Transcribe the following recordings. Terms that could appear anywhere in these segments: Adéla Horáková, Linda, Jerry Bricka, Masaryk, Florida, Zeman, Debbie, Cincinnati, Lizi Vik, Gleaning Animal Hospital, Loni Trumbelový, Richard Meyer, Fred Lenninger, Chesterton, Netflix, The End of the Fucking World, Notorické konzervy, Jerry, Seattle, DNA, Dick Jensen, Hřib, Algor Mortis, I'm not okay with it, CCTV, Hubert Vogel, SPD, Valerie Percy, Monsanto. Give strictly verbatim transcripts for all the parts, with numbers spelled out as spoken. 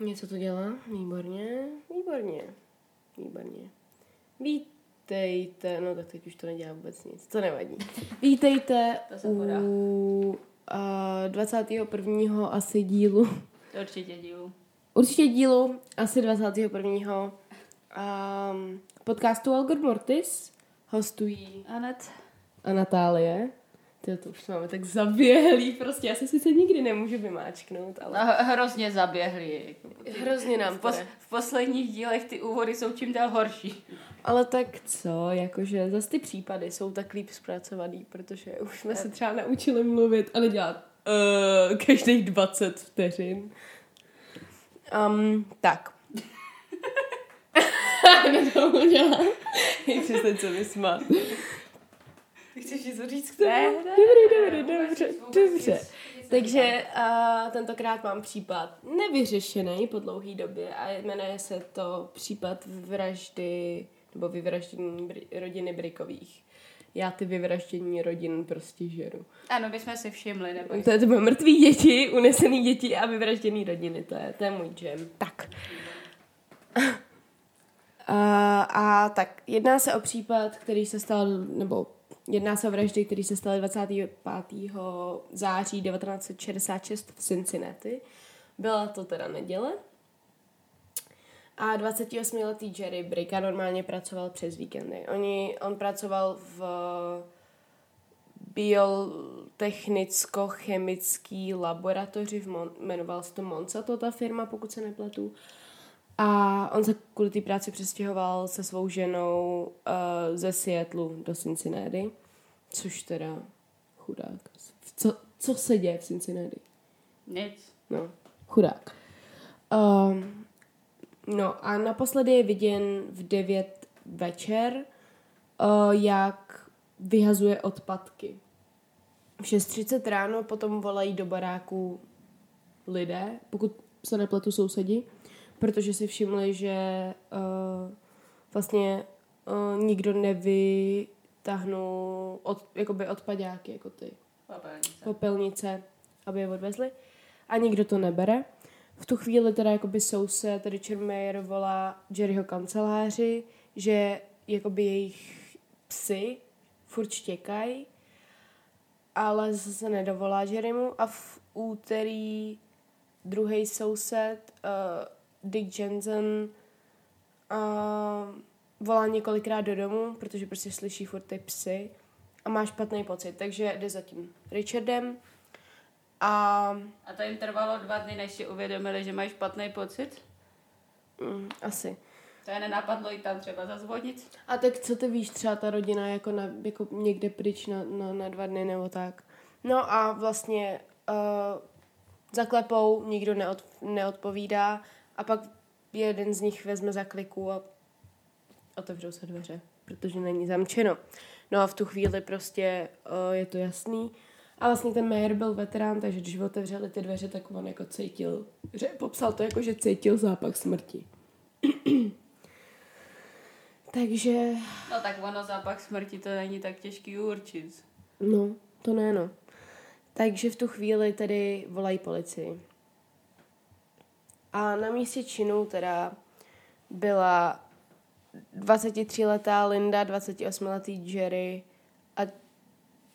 Něco to dělá? Výborně, výborně, výborně. Vítejte, no tak teď už to nedělá vůbec nic, to nevadí. Vítejte u a, dvacátého prvního asi dílu. Určitě dílu. Určitě dílu asi dvacátého prvního A, podcastu Algor Mortis hostují Anet a Natálie. Tyjo, to už máme tak zaběhlý, prostě já se sice nikdy nemůžu vymáčknout, ale... A hrozně zaběhlý. Jako hrozně nám pos, v posledních dílech ty úvody jsou čím dál horší. Ale tak co, jakože zase ty případy jsou tak líp zpracovaný, protože už jsme se třeba naučili mluvit, ale dělat uh, každých dvacet vteřin. Um, tak. Nedomu udělám. Ještě se co vysmát. Chceš něco říct? Ne, ne, dobrý, dobrý, dobře, dobře. Takže uh, tentokrát mám případ nevyřešený po dlouhý době a jmenuje se to případ vraždy nebo vyvraždění br- rodiny Brickových. Já ty vyvraždění rodin prostě žeru. Ano, bychom si všimli. Nebo... To je to bylo mrtvý děti, unesený děti a vyvražděný rodiny. To je, to je můj jam. Tak. Uh, a tak jedná se o případ, který se stal, nebo jedná se o vraždy, které se staly dvacátého pátého září devatenáct set šedesát šest v Cincinnati. Byla to teda neděle. A dvacetiosmiletý Jerry Bricka normálně pracoval přes víkendy. Oni, on pracoval v biotechnicko-chemický laboratoři, v Mon- jmenoval se to Monsanto, ta firma, pokud se nepletu. A on se kvůli té práci přestěhoval se svou ženou uh, ze Seattlu do Cincinnati, což teda chudák. Co, co se děje v Cincinnati? Nic. No, chudák. Uh, no a naposledy je viděn v devět večer, uh, jak vyhazuje odpadky. V šest třicet ráno potom volají do baráku lidé, pokud se nepletu sousedi, protože si všimli, že uh, vlastně uh, nikdo nevytáhnul od, jakoby odpaďáky, jako ty popelnice. popelnice, aby je odvezli. A nikdo to nebere. V tu chvíli teda jakoby soused Richard Meyer volá Jerryho kanceláři, že jakoby jejich psy furt štěkají, ale zase nedovolá Jerrymu. A v úterý druhý soused... Uh, Dick Jensen uh, volá několikrát do domu, protože prostě slyší furt ty psy a má špatný pocit, takže jde za tím Richardem. A, a to jim trvalo dva dny, než si uvědomili, že mají špatný pocit? Mm, asi. To je nenápadlo i tam třeba zazvonit? A tak co ty víš, třeba ta rodina jako, na, jako někde pryč na, na, na dva dny nebo tak. No a vlastně uh, zaklepou, nikdo neod, neodpovídá. A pak jeden z nich vezme za kliku a otevřou se dveře, protože není zamčeno. No a v tu chvíli prostě o, je to jasný. A vlastně ten Meyer byl veterán, takže když otevřeli ty dveře, tak on jako cítil, že popsal to jako, že cítil zápach smrti. Takže... No tak ono zápach smrti to není tak těžký určit. No, to ne, no. Takže v tu chvíli tedy volají policii. A na místě činu teda byla dvacetitříletá Linda, dvacetiosmiletý Jerry a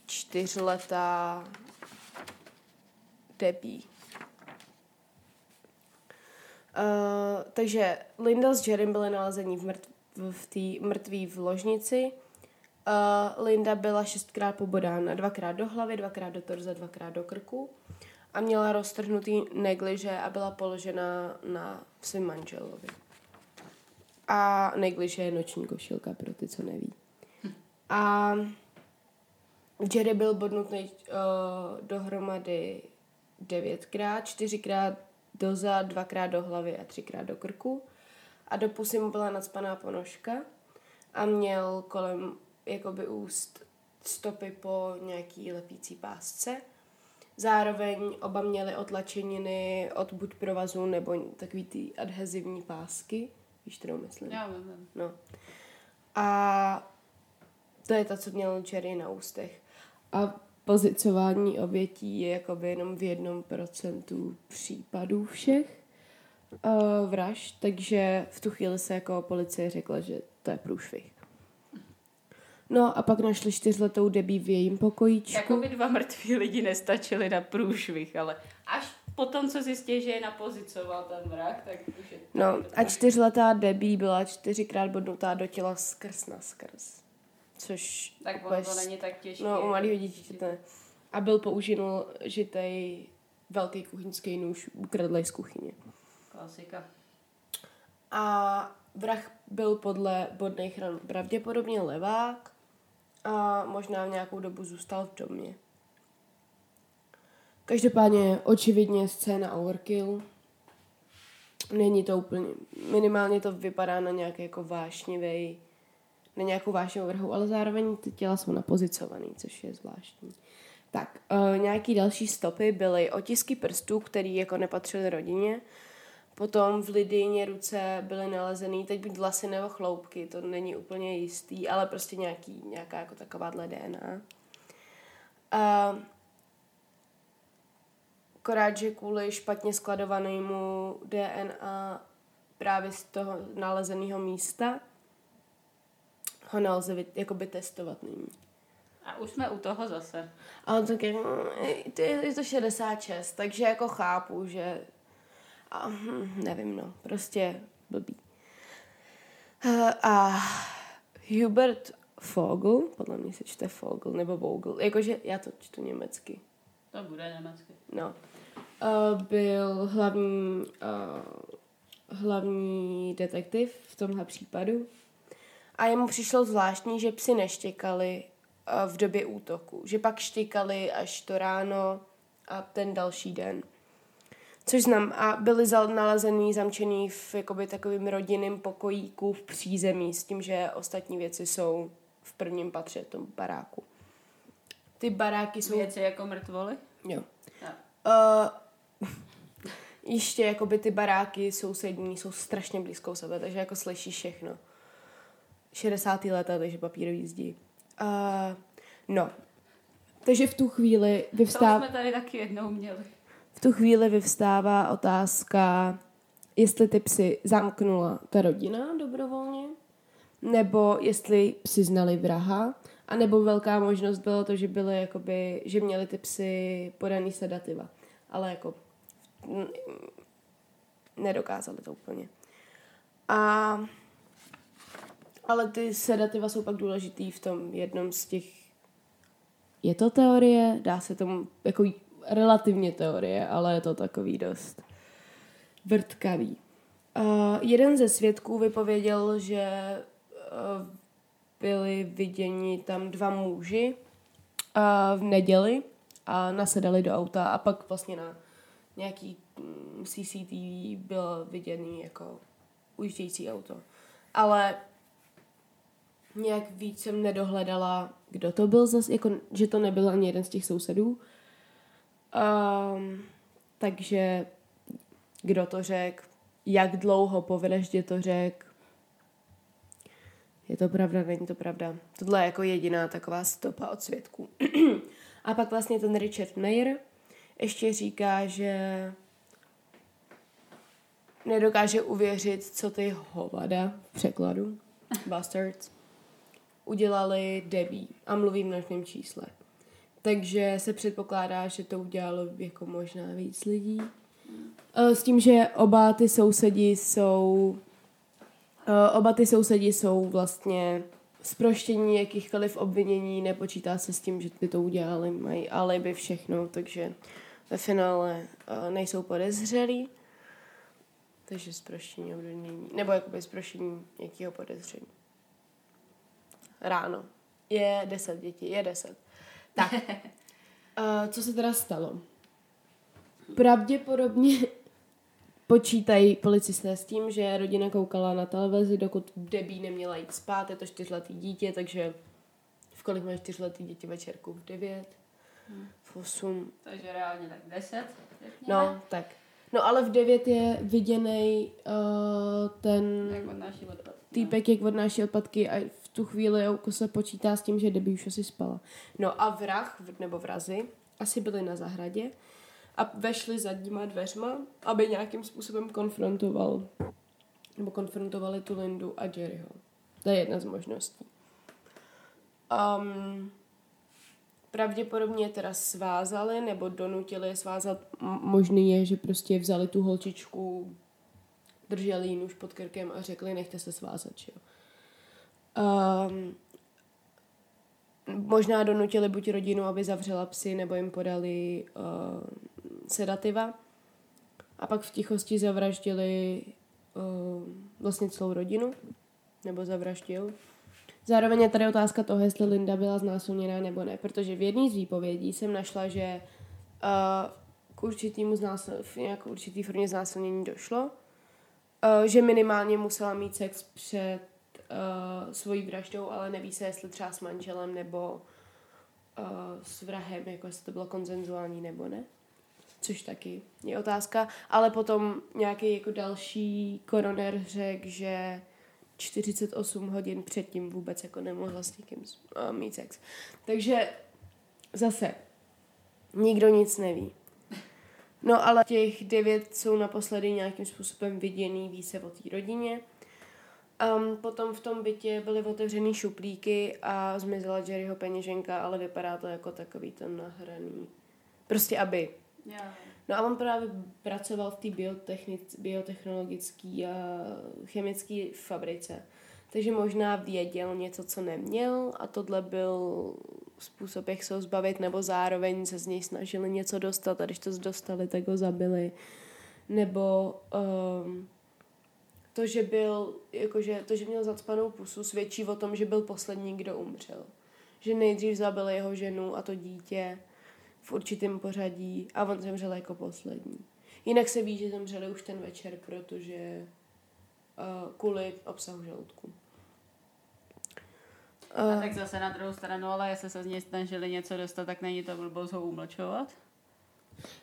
čtyřletá Debbie. Uh, takže Linda s Jerrym byly nalezení v, mrtv, v té mrtví v ložnici. Uh, Linda byla šestkrát pobodána, dvakrát do hlavy, dvakrát do torza, dvakrát do krku. A měla roztrhnutý negliže a byla položena na svým manželovi. A negliže je noční košilka pro ty, co neví. A Jerry byl bodnutý uh, dohromady devětkrát, čtyřikrát do zad, dvakrát do hlavy a třikrát do krku. A do pusy mu byla nacpaná ponožka a měl kolem jakoby úst stopy po nějaký lepící pásce. Zároveň oba měli otlačeniny od buď provazu nebo takový ty adhezivní pásky. Víš, kterou myslím? Já myslím. No. A to je ta, co měl Jerry na ústech. A pozicování obětí je jakoby jenom v jednom procentu případů všech. uh, vražd, takže v tu chvíli se jako policie řekla, že to je průšvih. No a pak našli čtyřletou Debbie v jejím pokojíčku. Jakoby dva mrtví lidi nestačili na průšvih, ale až potom, co zjistí, že je napozicoval ten vrak, tak už je... No a čtyřletá Debbie byla čtyřikrát bodnutá do těla skrz na skrz. Což... Tak ono to není tak těžké. No, u malého dítěte ne. A byl použitej velký kuchyňský nůž, ukradlej z kuchyně. Klasika. A vrah byl podle bodných ran pravděpodobně levák a možná v nějakou dobu zůstal v domě. Každopádně očividně scéna overkill. Není to úplně, minimálně to vypadá na nějaký jako vášnivý, na nějakou vášnivou vrhu, ale zároveň ty těla jsou napozicovaný, což je zvláštní. Tak, uh, nějaký další stopy byly otisky prstů, které jako nepatřily rodině. Potom v Lidině ruce byly nalezený, teď buď vlasy nebo chloupky, to není úplně jistý, ale prostě nějaký, nějaká jako takováhle D N A. Uh, Akorát, že kvůli špatně skladovanému D N A právě z toho nalezeného místa ho nelze jakoby testovat nyní. A už jsme u toho zase. Ale tak je, je to šedesát šest, takže jako chápu, že... A, nevím, no, prostě blbý. A Hubert Vogel, podle mě se čte Vogel, nebo Vogel, jakože já to čtu německy. To bude německy. No. Uh, byl hlavní, uh, hlavní detektiv v tomhle případu. A jemu přišlo zvláštní, že psi neštěkali uh, v době útoku. Že pak štěkali až to ráno a ten další den. Což znám. A byli nalezený, zamčený v jakoby takovým rodinným pokojíku v přízemí s tím, že ostatní věci jsou v prvním patře, v tom baráku. Ty baráky jsou... Věci jako mrtvoly? Jo. Uh, ještě jakoby ty baráky sousední jsou strašně blízko sebe, takže jako slyšíš všechno. šedesátá léta, takže papírový zdi. Uh, no. Takže v tu chvíli vyvstává... To jsme tady taky jednou měli. V tu chvíli vyvstává otázka, jestli ty psy zamknula ta rodina dobrovolně, nebo jestli psy znali vraha. A nebo velká možnost bylo to, že byly jakoby, že měli ty psy podaný sedativa. Ale jako n- nedokázali to úplně. A, ale ty sedativa jsou pak důležitý v tom jednom z těch... Je to teorie? Dá se tomu... Jako relativně teorie, ale je to takový dost vrtkavý. Uh, jeden ze svědků vypověděl, že... Uh, byli viděni tam dva muži a v neděli a nasedali do auta a pak vlastně na nějaký C C T V byl viděný jako ujíždějící auto. Ale nějak víc jsem nedohledala, kdo to byl zase, jako, že to nebyl ani jeden z těch sousedů. Um, takže kdo to řekl, jak dlouho po vraždě to řekl, je to pravda, není to pravda. Tohle je jako jediná taková stopa od svědků. A pak vlastně ten Richard Meyer ještě říká, že nedokáže uvěřit, co ty hovada v překladu, bastards, udělali Debbie a mluví v množném čísle. Takže se předpokládá, že to udělalo jako možná víc lidí. S tím, že oba ty sousedi jsou... Uh, oba ty sousedi jsou vlastně zproštění jakýchkoliv obvinění, nepočítá se s tím, že by to udělali, mají alibi všechno, takže ve finále uh, nejsou podezřelí, takže zproštění obvinění, nebo jakoby zproštění nějakého podezření. Ráno. Je deset, děti, je deset. Tak, uh, co se teda stalo? Pravděpodobně... Počítají policisté s tím, že rodina koukala na televizi, dokud Debbie neměla jít spát, je to čtyřletý dítě, takže v kolik máš čtyřletý dítě večerku? V devět? Hmm. V osm? Takže reálně tak deset? No, tak. No, ale v devět je viděnej uh, ten týpek, jak odnáší odpadky a v tu chvíli se počítá s tím, že Debbie už asi spala. No a vrah, nebo vrazy, asi byli na zahradě. a vešli zadníma dveřma, aby nějakým způsobem konfrontoval nebo konfrontovali tu Lindu a Jerryho. To je jedna z možností. Um, pravděpodobně teda svázali nebo donutili svázat. Možný je, že prostě vzali tu holčičku, drželi ji nůž pod krkem a řekli, nechte se svázat, že jo. Um, možná donutili buď rodinu, aby zavřela psy, nebo jim podali uh, sedativa. A pak v tichosti zavraždili uh, vlastně celou rodinu, nebo zavraždil. Zároveň je tady otázka toho, jestli Linda byla znásilněná nebo ne, protože v jedné z výpovědí jsem našla, že uh, k určitýmu znásil- nějak určitý formě znásilnění došlo, uh, že minimálně musela mít sex před Uh, svojí vraždou, ale neví se, jestli třeba s manželem nebo uh, s vrahem, jako jestli to bylo konsenzuální nebo ne. Což taky je otázka. Ale potom nějaký jako další koroner řekl, že čtyřicet osm hodin předtím vůbec jako nemohla s někým uh, mít sex. Takže zase nikdo nic neví. No ale těch devět jsou naposledy nějakým způsobem viděný více o té rodině. Um, potom v tom bytě byly otevřený šuplíky a zmizela Jerryho peněženka, ale vypadá to jako takový to nahraný. Prostě aby. Yeah. No a on právě pracoval v té biotechnic- biotechnologické a chemické fabrice. Takže možná věděl něco, co neměl a tohle byl způsob, jak se ho zbavit, nebo zároveň se z něj snažili něco dostat a když to dostali, tak ho zabili. Nebo... Um, To, že byl, jakože, to, že měl zacpanou pusu, svědčí o tom, že byl poslední, kdo umřel. Že nejdřív zabili jeho ženu a to dítě v určitém pořadí a on zemřel jako poslední. Jinak se ví, že zemřeli už ten večer, protože uh, kvůli obsahu žaludku. Uh, a tak zase na druhou stranu, ale jestli se z něj snažili něco dostat, tak není to blbost ho umlčovat?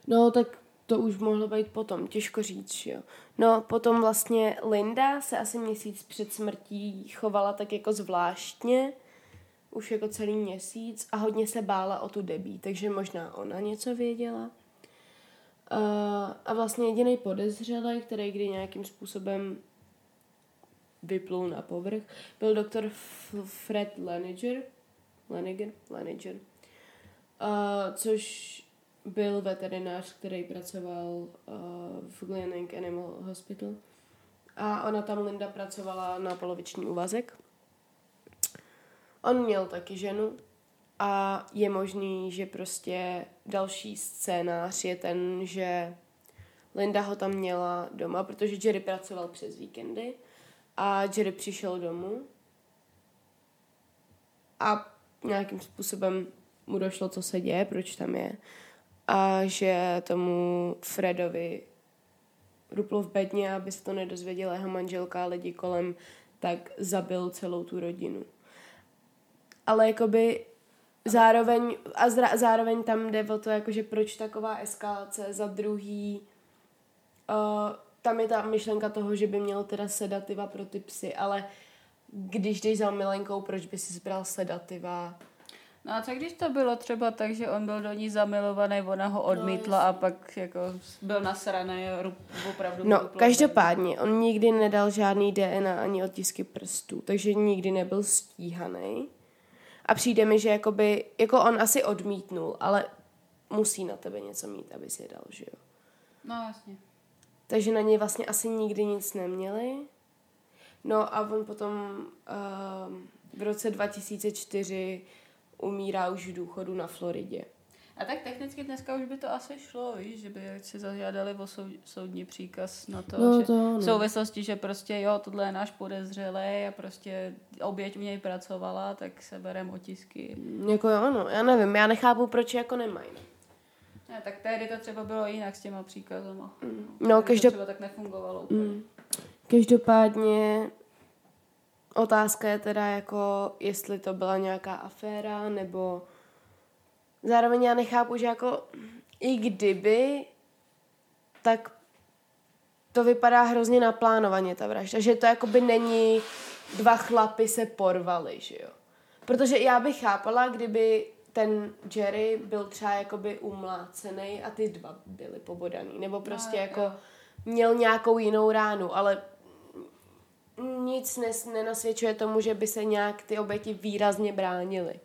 No, tak... To už mohlo být potom, těžko říct, jo. No, potom vlastně Linda se asi měsíc před smrtí chovala tak jako zvláštně, už jako celý měsíc a hodně se bála o tu Debbie, takže možná ona něco věděla. Uh, a vlastně jediný podezřelý, který kdy nějakým způsobem vyplul na povrch, byl doktor F- Fred Lenninger, Lenninger, Lenninger, uh, což... byl veterinář, který pracoval uh, v Gleaning Animal Hospital a ona tam, Linda, pracovala na poloviční úvazek. On měl taky ženu a je možný, že prostě další scénář je ten, že Linda ho tam měla doma, protože Jerry pracoval přes víkendy a Jerry přišel domů a nějakým způsobem mu došlo, co se děje, proč tam je. A že tomu Fredovi ruplo v bedně, aby se to nedozvěděla jeho manželka a lidi kolem, tak zabil celou tu rodinu. Ale jakoby zároveň, a zra, zároveň tam jde o to, jakože proč taková eskalace, za druhý uh, tam je ta myšlenka toho, že by měl teda sedativa pro ty psy, ale když jdeš za milenkou, proč by si zbral sedativa? No a co když to bylo třeba tak, že on byl do ní zamilovaný, ona ho odmítla no, a pak jako byl nasraný rup, opravdu. No, každopádně, on nikdy nedal žádný D N A ani otisky prstů, takže nikdy nebyl stíhaný. A přijde mi, že jakoby, jako on asi odmítnul, ale musí na tebe něco mít, aby si je dal, že jo? No, jasně. Takže na něj vlastně asi nikdy nic neměli. No a on potom uh, v roce dva tisíce čtyři umírá už v důchodu na Floridě. A tak technicky dneska už by to asi šlo, víš, že by si zažádali o sou, soudní příkaz na to, no, že to, v souvislosti, že prostě jo, tohle je náš podezřelej a prostě oběť u něj pracovala, tak se berem otisky. Jako jo, no, já nevím, já nechápu, proč jako nemají. Ne? Ne, tak tehdy to třeba bylo jinak s těma příkazama. Mm. No, každop... třeba tak nefungovalo úplně. Mm. Každopádně... Otázka je teda jako, jestli to byla nějaká aféra, nebo... Zároveň já nechápu, že jako i kdyby, tak to vypadá hrozně naplánovaně ta vražda. Že to jakoby není dva chlapy se porvali, že jo. Protože já bych chápala, kdyby ten Jerry byl třeba jakoby umlácený a ty dva byly pobodaný. Nebo prostě no, jako jo. měl nějakou jinou ránu, ale nic nes- nenasvědčuje tomu, že by se nějak ty oběti výrazně bránily.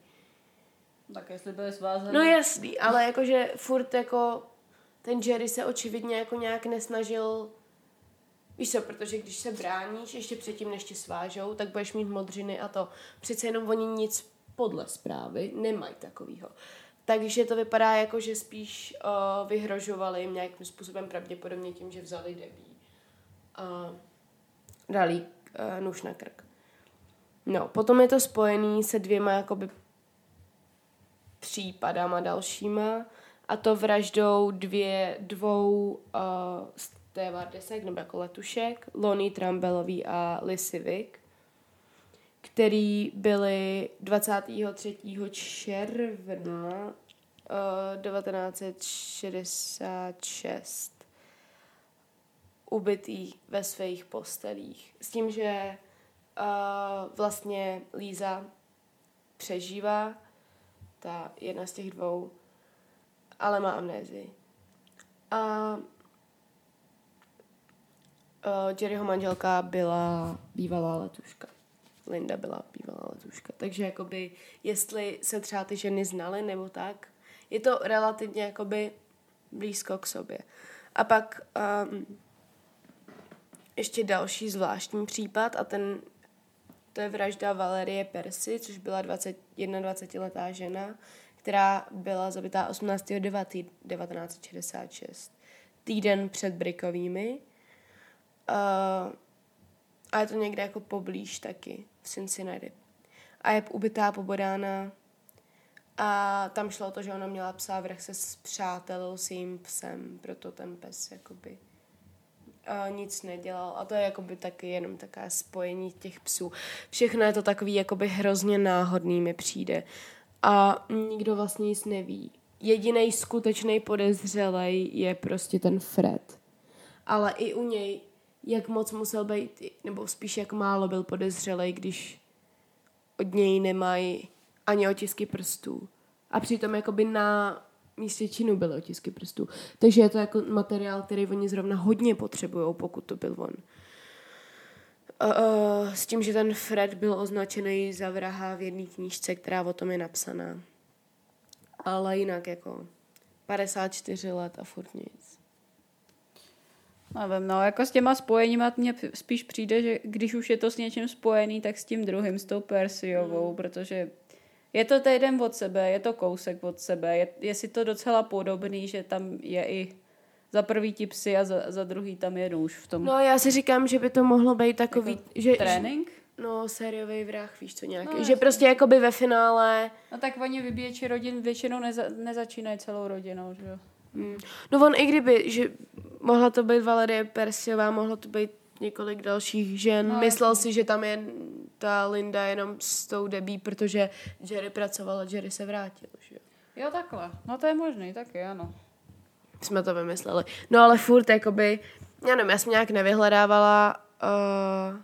Tak jestli byly svázaný. No jasný, ale jakože furt jako ten Jerry se očividně jako nějak nesnažil, víš co, protože když se bráníš ještě předtím, než tě svážou, tak budeš mít modřiny a to. Přece jenom oni nic podle zprávy nemají takovýho. Takže to vypadá jako, že spíš uh, vyhrožovali jim nějakým způsobem, pravděpodobně tím, že vzali Debbie a dali uh, nůž na krk. No, potom je to spojený se dvěma jakoby případama dalšíma, a to vraždou dvě, dvou uh, stevardesek, nebo jako letušek, Loni Trumbelový a Lizi Vik, který byly dvacátého třetího června uh, devatenáct set šedesát šest ubitý ve svých postelích. S tím, že uh, vlastně Líza přežívá, ta jedna z těch dvou, ale má amnézii. A uh, Jerryho manželka byla bývalá letuška. Linda byla bývalá letuška. Takže jakoby, jestli se třeba ty ženy znaly nebo tak, je to relativně jakoby blízko k sobě. A pak um, ještě další zvláštní případ a ten, to je vražda Valerie Percy, což byla dvacet, dvacetiletá žena, která byla zabitá osmnáctého devátého devatenáct set šedesát šest, týden před Brickovými. Uh, a je to někde jako poblíž taky, v Cincinnati. A je ubytá, pobodána. A tam šlo o to, že ona měla psa, vrch se spřátelil s jejím psem, proto ten pes jakoby uh, nic nedělal. A to je jakoby taky jenom takové spojení těch psů. Všechno je to takový jakoby hrozně náhodný, mi přijde. A nikdo vlastně nic neví. Jedinej skutečnej podezřelej je prostě ten Fred. Ale i u něj, jak moc musel být, nebo spíš jak málo byl podezřelej, když od něj nemají ani otisky prstů. A přitom jakoby na místě činu byly otisky prstů. Takže je to jako materiál, který oni zrovna hodně potřebují, pokud to byl on. Uh, s tím, že ten Fred byl označený za vraha v jedné knížce, která o tom je napsaná. Ale jinak jako padesát čtyři let a furt nic. Nevím, no jako s těma spojeníma mě spíš přijde, že když už je to s něčím spojený, tak s tím druhým, s tou Percyovou, mm. protože je to týden od sebe, je to kousek od sebe, je, je si to docela podobný, že tam je i za prvý ti psy a za, za druhý tam je nůž v tom. No já si říkám, že by to mohlo být takový... Jako že, trénink? Že, no sériový vrah, víš co, nějaký. No, že jasný. Prostě jakoby ve finále... No tak oni vybíječi rodin většinou neza, nezačínají celou rodinou, že jo? Hmm. No on i kdyby, že mohla to být Valerie Percyová, mohlo to být několik dalších žen. No, myslel jasný. Si, že tam je ta Linda jenom s tou Debbie, protože Jerry pracovala, Jerry se vrátil, že jo? Jo takhle, no to je možný, taky ano. Jsme to vymysleli. No ale furt, jakoby, já nevím, já jsem nějak nevyhledávala uh,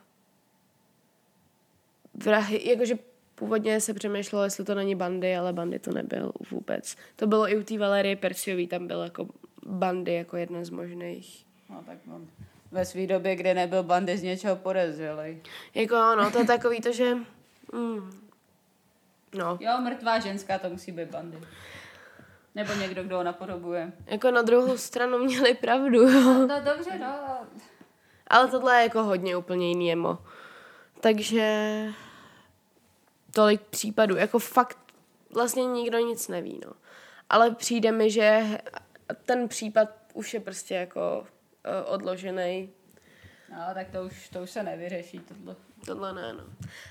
vrahy, jakože původně se přemýšlelo, jestli to není Bandy, ale Bandy to nebyl vůbec. To bylo i u té Valerie Percyové, tam byl jako Bandy jako jedna z možných. No tak on ve své době, kde nebyl Bandy, z něčeho podezřelej. Jako ano, to je takový to, že... Mm, no. Jo, mrtvá ženská, to musí být Bandy. Nebo někdo, kdo ho napodobuje. Jako na druhou stranu měli pravdu, jo. No dobře, no. Ale tohle je jako hodně úplně jiný emo. Takže tolik případů. Jako fakt vlastně nikdo nic neví, no. Ale přijde mi, že ten případ už je prostě jako uh, odložený. No, tak to už, to už se nevyřeší, tohle. Tohle ne, no.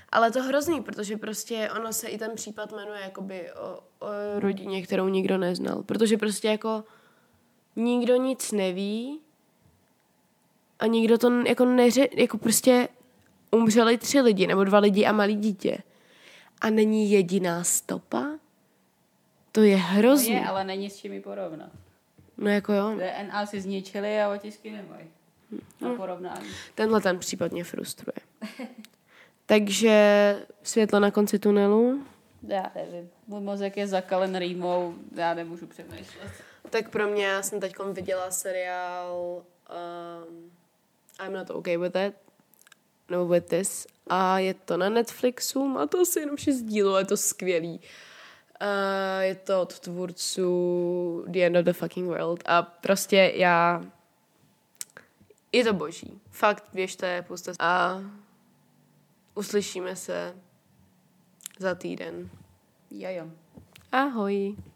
Ale to hrozný, protože prostě ono se i ten případ jmenuje jakoby o, o rodině, kterou nikdo neznal. Protože prostě jako nikdo nic neví a nikdo to jako neře... Jako prostě umřeli tři lidi, nebo dva lidi a malý dítě. A není jediná stopa? To je hrozný. No je, ale není s čím ji porovnat. No jako jo. D N A si zničili a otisky nemají. No. Porovnání. Tenhle ten případ mě frustruje. Takže světlo na konci tunelu. Já nevím. Můj mozek je zakalen rýmou, já nemůžu přemýšlet. Tak pro mě, já jsem teďkom viděla seriál um, I'm not okay with it. No, with this. A je to na Netflixu, má to asi jenom šest dílů, je to skvělý. Uh, je to od tvůrců The End of the Fucking World. A prostě já... Je to boží. Fakt, běžte, puste. A uslyšíme se za týden. Jajo. Ahoj.